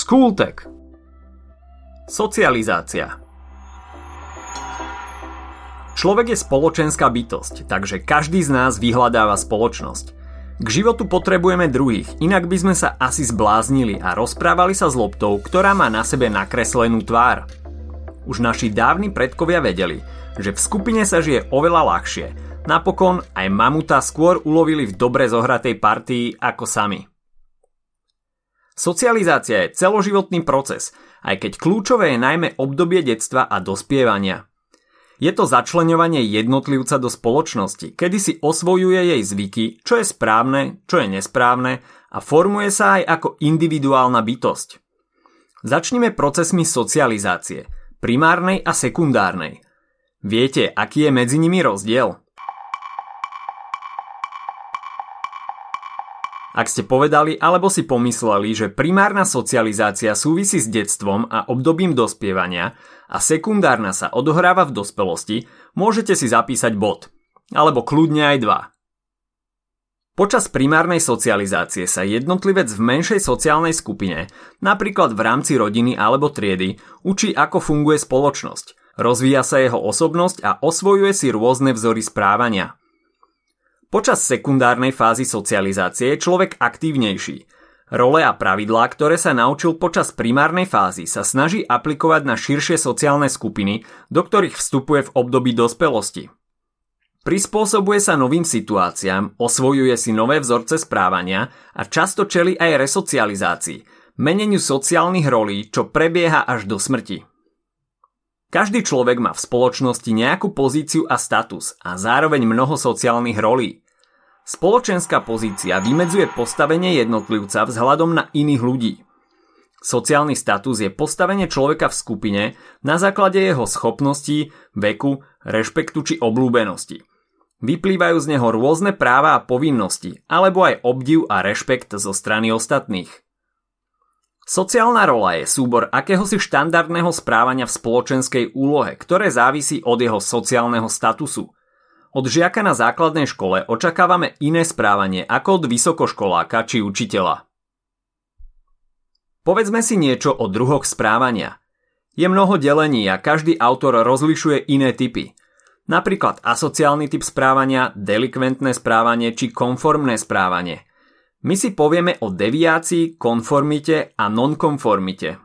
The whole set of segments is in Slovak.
SkoolTech. Socializácia. Človek je spoločenská bytosť, takže každý z nás vyhľadáva spoločnosť. K životu potrebujeme druhých, inak by sme sa asi zbláznili a rozprávali sa s loptou, ktorá má na sebe nakreslenú tvár. Už naši dávni predkovia vedeli, že v skupine sa žije oveľa ľahšie. Napokon aj mamuta skôr ulovili v dobre zohratej partii ako sami. Socializácia je celoživotný proces, aj keď kľúčové je najmä obdobie detstva a dospievania. Je to začleňovanie jednotlivca do spoločnosti, kedy si osvojuje jej zvyky, čo je správne, čo je nesprávne a formuje sa aj ako individuálna bytosť. Začnime procesmi socializácie, primárnej a sekundárnej. Viete, aký je medzi nimi rozdiel? Ak ste povedali alebo si pomysleli, že primárna socializácia súvisí s detstvom a obdobím dospievania a sekundárna sa odohráva v dospelosti, môžete si zapísať bod. Alebo kľudne aj dva. Počas primárnej socializácie sa jednotlivec v menšej sociálnej skupine, napríklad v rámci rodiny alebo triedy, učí, ako funguje spoločnosť. Rozvíja sa jeho osobnosť a osvojuje si rôzne vzory správania. Počas sekundárnej fázy socializácie je človek aktívnejší. Role a pravidlá, ktoré sa naučil počas primárnej fázy, sa snaží aplikovať na širšie sociálne skupiny, do ktorých vstupuje v období dospelosti. Prispôsobuje sa novým situáciám, osvojuje si nové vzorce správania a často čelí aj resocializácii, meneniu sociálnych rolí, čo prebieha až do smrti. Každý človek má v spoločnosti nejakú pozíciu a status a zároveň mnoho sociálnych rolí. Spoločenská pozícia vymedzuje postavenie jednotlivca vzhľadom na iných ľudí. Sociálny status je postavenie človeka v skupine na základe jeho schopností, veku, rešpektu či obľúbenosti. Vyplývajú z neho rôzne práva a povinnosti, alebo aj obdiv a rešpekt zo strany ostatných. Sociálna rola je súbor akéhosi štandardného správania v spoločenskej úlohe, ktoré závisí od jeho sociálneho statusu. Od žiaka na základnej škole očakávame iné správanie ako od vysokoškoláka či učiteľa. Povedzme si niečo o druhoch správania. Je mnoho delení a každý autor rozlišuje iné typy. Napríklad asociálny typ správania, delikventné správanie či konformné správanie. My si povieme o deviácii, konformite a nonkonformite.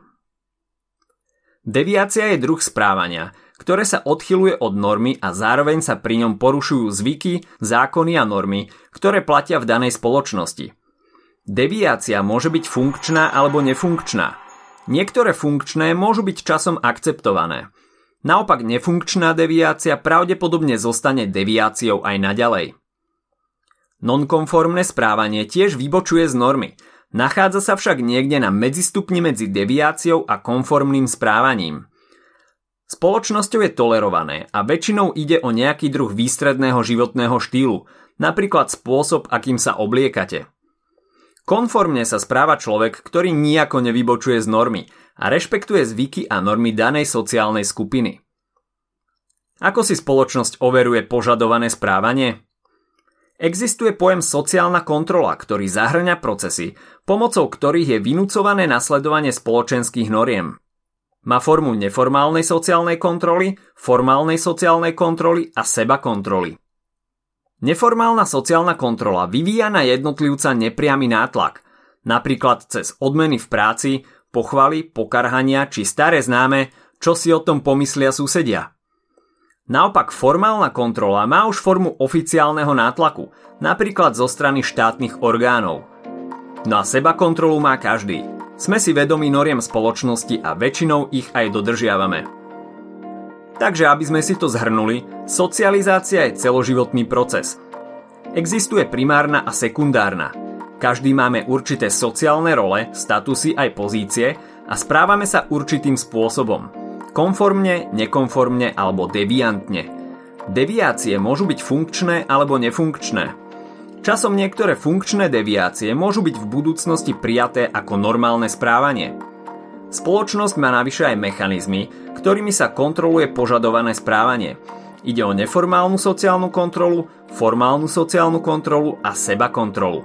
Deviácia je druh správania, ktoré sa odchyluje od normy a zároveň sa pri ňom porušujú zvyky, zákony a normy, ktoré platia v danej spoločnosti. Deviácia môže byť funkčná alebo nefunkčná. Niektoré funkčné môžu byť časom akceptované. Naopak nefunkčná deviácia pravdepodobne zostane deviáciou aj naďalej. Nonkonformné správanie tiež vybočuje z normy, nachádza sa však niekde na medzistupni medzi deviáciou a konformným správaním. Spoločnosťou je tolerované a väčšinou ide o nejaký druh výstredného životného štýlu, napríklad spôsob, akým sa obliekate. Konformne sa správa človek, ktorý nijako nevybočuje z normy a rešpektuje zvyky a normy danej sociálnej skupiny. Ako si spoločnosť overuje požadované správanie? Existuje pojem sociálna kontrola, ktorý zahŕňa procesy, pomocou ktorých je vynúcované nasledovanie spoločenských noriem. Má formu neformálnej sociálnej kontroly, formálnej sociálnej kontroly a sebakontroly. Neformálna sociálna kontrola vyvíja na jednotlivca nepriamy nátlak, napríklad cez odmeny v práci, pochvaly, pokarhania či staré známe, čo si o tom pomyslia susedia. Naopak formálna kontrola má už formu oficiálneho nátlaku, napríklad zo strany štátnych orgánov. No a sebakontrolu má každý. Sme si vedomí noriem spoločnosti a väčšinou ich aj dodržiavame. Takže aby sme si to zhrnuli, socializácia je celoživotný proces. Existuje primárna a sekundárna. Každý máme určité sociálne role, statusy aj pozície a správame sa určitým spôsobom. Konformne, nekonformne alebo deviantne. Deviácie môžu byť funkčné alebo nefunkčné. Časom niektoré funkčné deviácie môžu byť v budúcnosti prijaté ako normálne správanie. Spoločnosť má navyše aj mechanizmy, ktorými sa kontroluje požadované správanie. Ide o neformálnu sociálnu kontrolu, formálnu sociálnu kontrolu a sebakontrolu.